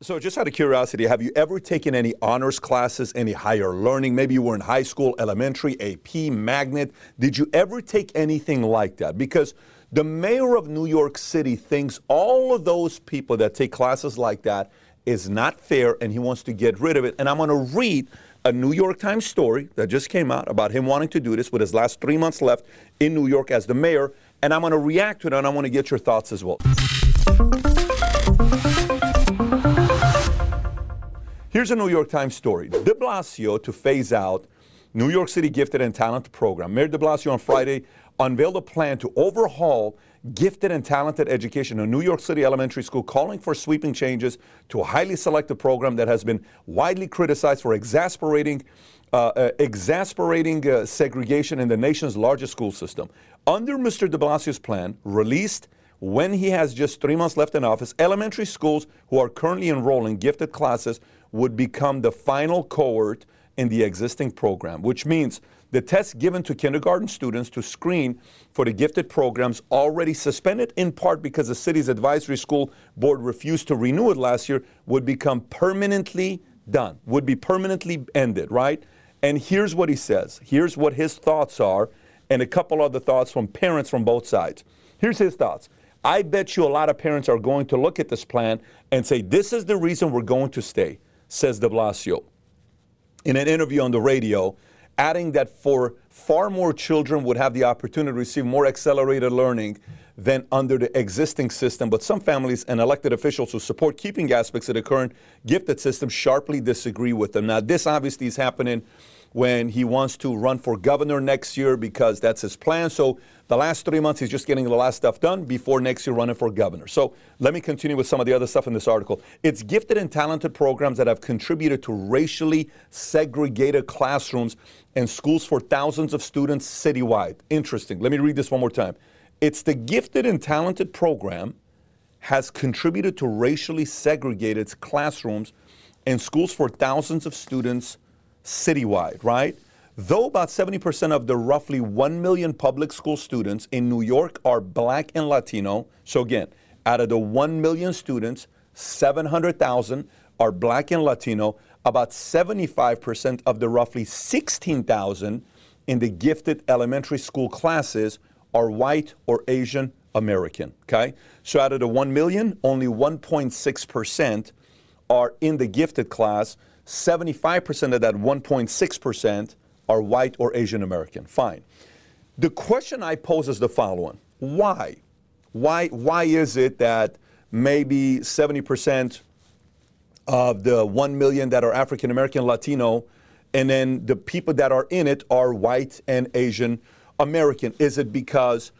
So just out of curiosity, have you ever taken any honors classes, any higher learning? Maybe you were in high school, elementary, AP, magnet. Did you ever take anything like that? Because the mayor of New York City thinks all of those people that take classes like that is not fair, and he wants to get rid of it. And I'm going to read a New York Times story that just came out about him wanting to do this with his last 3 months left in New York as the mayor, and I'm going to react to it, and I want to get your thoughts as well. Here's a New York Times story. De Blasio to phase out New York City Gifted and Talented Program. Mayor de Blasio on Friday unveiled a plan to overhaul gifted and talented education in New York City elementary school, calling for sweeping changes to a highly selective program that has been widely criticized for exasperating segregation in the nation's largest school system. Under Mr. de Blasio's plan, released when he has just 3 months left in office, elementary schools who are currently enrolling gifted classes would become the final cohort in the existing program, which means the tests given to kindergarten students to screen for the gifted programs already suspended in part because the city's advisory school board refused to renew it last year would become permanently done, would be permanently ended, right? And here's what he says. Here's what his thoughts are and a couple other thoughts from parents from both sides. Here's his thoughts. I bet you a lot of parents are going to look at this plan and say, this is the reason we're going to stay, says de Blasio in an interview on the radio, adding that for far more children would have the opportunity to receive more accelerated learning than under the existing system. But some families and elected officials who support keeping aspects of the current gifted system sharply disagree with them. Now, this obviously is happening when he wants to run for governor next year because that's his plan. So the last 3 months, he's just getting the last stuff done before next year running for governor. So let me continue with some of the other stuff in this article. It's gifted and talented programs that have contributed to racially segregated classrooms and schools for thousands of students citywide. Interesting. Let me read this one more time. It's the gifted and talented program has contributed to racially segregated classrooms and schools for thousands of students citywide, right? Though about 70% of the roughly 1 million public school students in New York are Black and Latino. So again, out of the 1 million students, 700,000 are Black and Latino. About 75% of the roughly 16,000 in the gifted elementary school classes are white or Asian American, okay? So out of the 1 million, only 1.6% are in the gifted class. 75% of that 1.6% are white or Asian American. Fine. The question I pose is the following. Why is it that maybe 70% of the 1 million that are African American, Latino, and then the people that are in it are white and Asian American? Is it because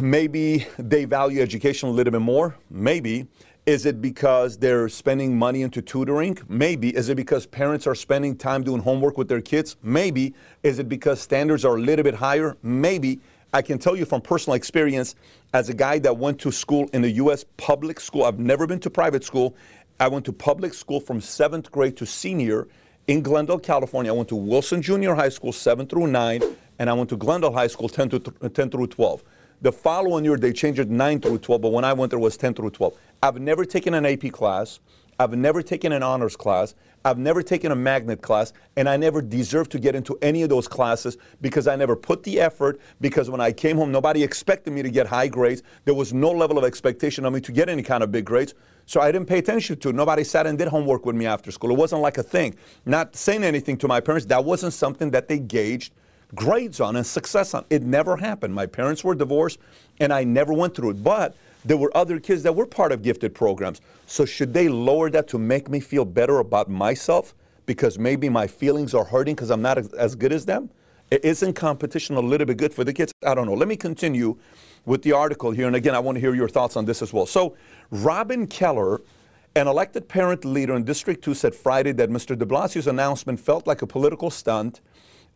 maybe they value education a little bit more? Maybe. Is it because they're spending money into tutoring? Maybe. Is it because parents are spending time doing homework with their kids? Maybe. Is it because standards are a little bit higher? Maybe. I can tell you from personal experience, as a guy that went to school in the U.S. public school, I've never been to private school. I went to public school from 7th grade to senior in Glendale, California. I went to Wilson Junior High School 7 through 9, and I went to Glendale High School 10 through 12. The following year, they changed it 9 through 12, but when I went there, it was 10 through 12. I've never taken an AP class. I've never taken an honors class. I've never taken a magnet class, and I never deserved to get into any of those classes because I never put the effort, because when I came home, nobody expected me to get high grades. There was no level of expectation of me to get any kind of big grades, so I didn't pay attention to it. Nobody sat and did homework with me after school. It wasn't like a thing. Not saying anything to my parents, that wasn't something that they gauged grades on and success on. It never happened. My parents were divorced, and I never went through it. But there were other kids that were part of gifted programs. So should they lower that to make me feel better about myself because maybe my feelings are hurting because I'm not as good as them? Isn't competition a little bit good for the kids? I don't know. Let me continue with the article here. And again, I want to hear your thoughts on this as well. So Robin Keller, an elected parent leader in District 2, said Friday that Mr. de Blasio's announcement felt like a political stunt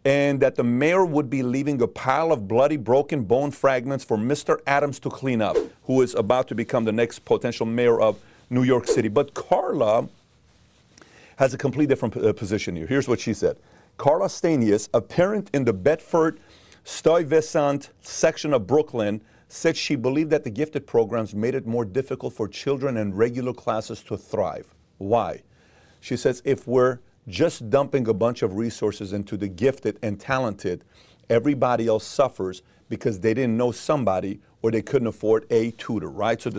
and that the mayor would be leaving a pile of bloody broken bone fragments for Mr. Adams to clean up, who is about to become the next potential mayor of New York City. But Carla has a completely different position here. Here's what she said. Carla Stenius, a parent in the Bedford Stuyvesant section of Brooklyn, said she believed that the gifted programs made it more difficult for children in regular classes to thrive. Why? She says, if we're just dumping a bunch of resources into the gifted and talented, everybody else suffers because they didn't know somebody or they couldn't afford a tutor, right? So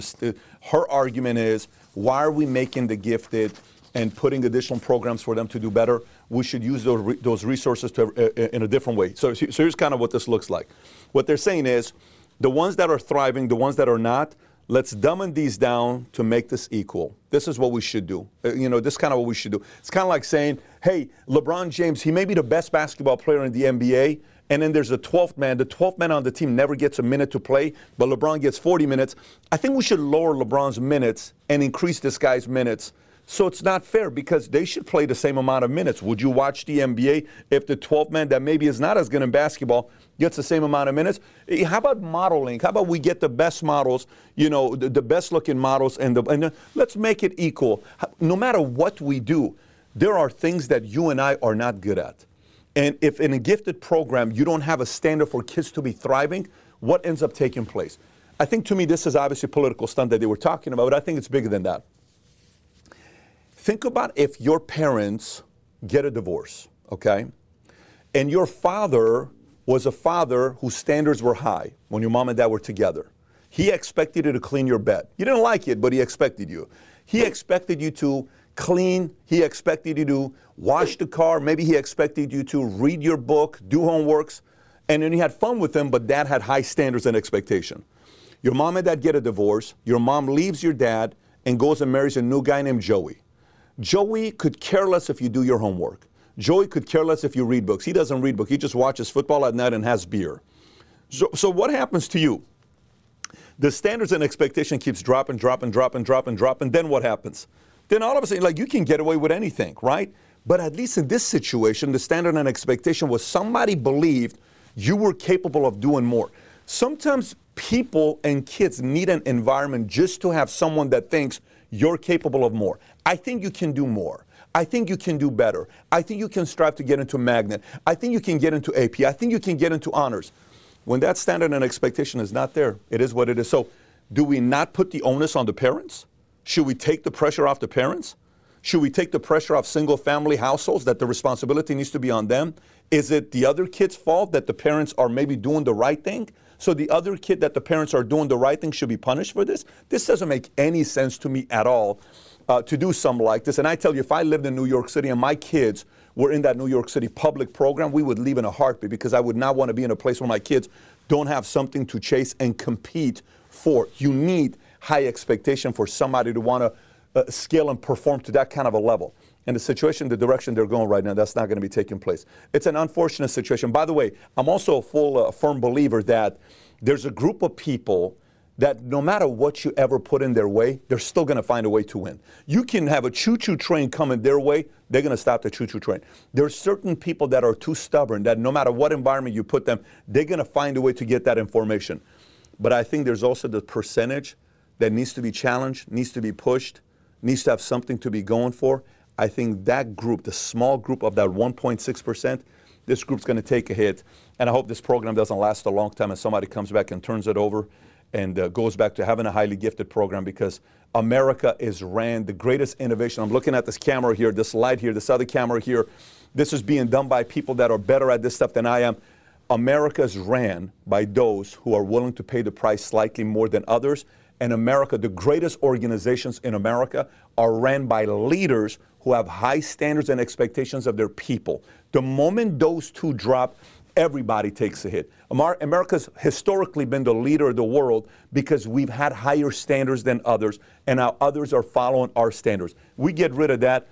her argument is, why are we making the gifted and putting additional programs for them to do better? We should use those resources in a different way. So here's kind of what this looks like. What they're saying is, the ones that are thriving, the ones that are not, let's dumb these down to make this equal. This is what we should do. This is kind of what we should do. It's kind of like saying, hey, LeBron James, he may be the best basketball player in the NBA, and then there's the 12th man. The 12th man on the team never gets a minute to play, but LeBron gets 40 minutes. I think we should lower LeBron's minutes and increase this guy's minutes. So it's not fair because they should play the same amount of minutes. Would you watch the NBA if the 12th man that maybe is not as good in basketball gets the same amount of minutes? How about modeling? How about we get the best models, the best looking models, and let's make it equal. No matter what we do, there are things that you and I are not good at. And if in a gifted program you don't have a standard for kids to be thriving, what ends up taking place? I think to me this is obviously a political stunt that they were talking about, but I think it's bigger than that. Think about if your parents get a divorce, okay? And your father was a father whose standards were high when your mom and dad were together. He expected you to clean your bed. You didn't like it, but he expected you. He expected you to clean. He expected you to wash the car. Maybe he expected you to read your book, do homeworks. And then you had fun with him, but dad had high standards and expectation. Your mom and dad get a divorce. Your mom leaves your dad and goes and marries a new guy named Joey. Joey could care less if you do your homework. Joey could care less if you read books. He doesn't read books. He just watches football at night and has beer. So what happens to you? The standards and expectation keeps dropping, dropping, dropping, dropping, dropping. Then what happens? Then all of a sudden, like, you can get away with anything, right? But at least in this situation, the standard and expectation was somebody believed you were capable of doing more. Sometimes people and kids need an environment just to have someone that thinks you're capable of more. I think you can do more. I think you can do better. I think you can strive to get into magnet. I think you can get into AP. I think you can get into honors. When that standard and expectation is not there, it is what it is. So do we not put the onus on the parents? Should we take the pressure off the parents? Should we take the pressure off single-family households that the responsibility needs to be on them? Is it the other kid's fault that the parents are maybe doing the right thing? So the other kid that the parents are doing the right thing should be punished for this? This doesn't make any sense to me at all. To do something like this. And I tell you, if I lived in New York City and my kids were in that New York City public program, we would leave in a heartbeat because I would not want to be in a place where my kids don't have something to chase and compete for. You need high expectation for somebody to want to scale and perform to that kind of a level. And the situation, the direction they're going right now, that's not going to be taking place. It's an unfortunate situation. By the way, I'm also a firm believer that there's a group of people that no matter what you ever put in their way, they're still gonna find a way to win. You can have a choo-choo train coming their way, they're gonna stop the choo-choo train. There are certain people that are too stubborn, that no matter what environment you put them, they're gonna find a way to get that information. But I think there's also the percentage that needs to be challenged, needs to be pushed, needs to have something to be going for. I think that group, the small group of that 1.6%, this group's gonna take a hit. And I hope this program doesn't last a long time and somebody comes back and turns it over and goes back to having a highly gifted program, because America is ran, the greatest innovation. I'm looking at this camera here, this light here, this other camera here. This is being done by people that are better at this stuff than I am. America is ran by those who are willing to pay the price slightly more than others. And America, the greatest organizations in America are ran by leaders who have high standards and expectations of their people. The moment those two drop, everybody takes a hit. America's historically been the leader of the world because we've had higher standards than others, and now others are following our standards. We get rid of that,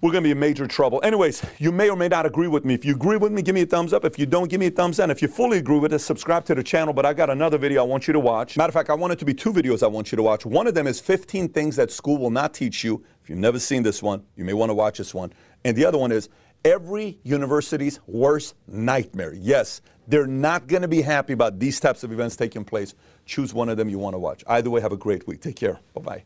we're going to be in major trouble. Anyways, you may or may not agree with me. If you agree with me, give me a thumbs up. If you don't, give me a thumbs down. If you fully agree with us, subscribe to the channel, but I got another video I want you to watch. Matter of fact, I want it to be two videos I want you to watch. One of them is 15 things that school will not teach you. If you've never seen this one, you may want to watch this one. And the other one is every university's worst nightmare. Yes, they're not going to be happy about these types of events taking place. Choose one of them you want to watch. Either way, have a great week. Take care. Bye-bye.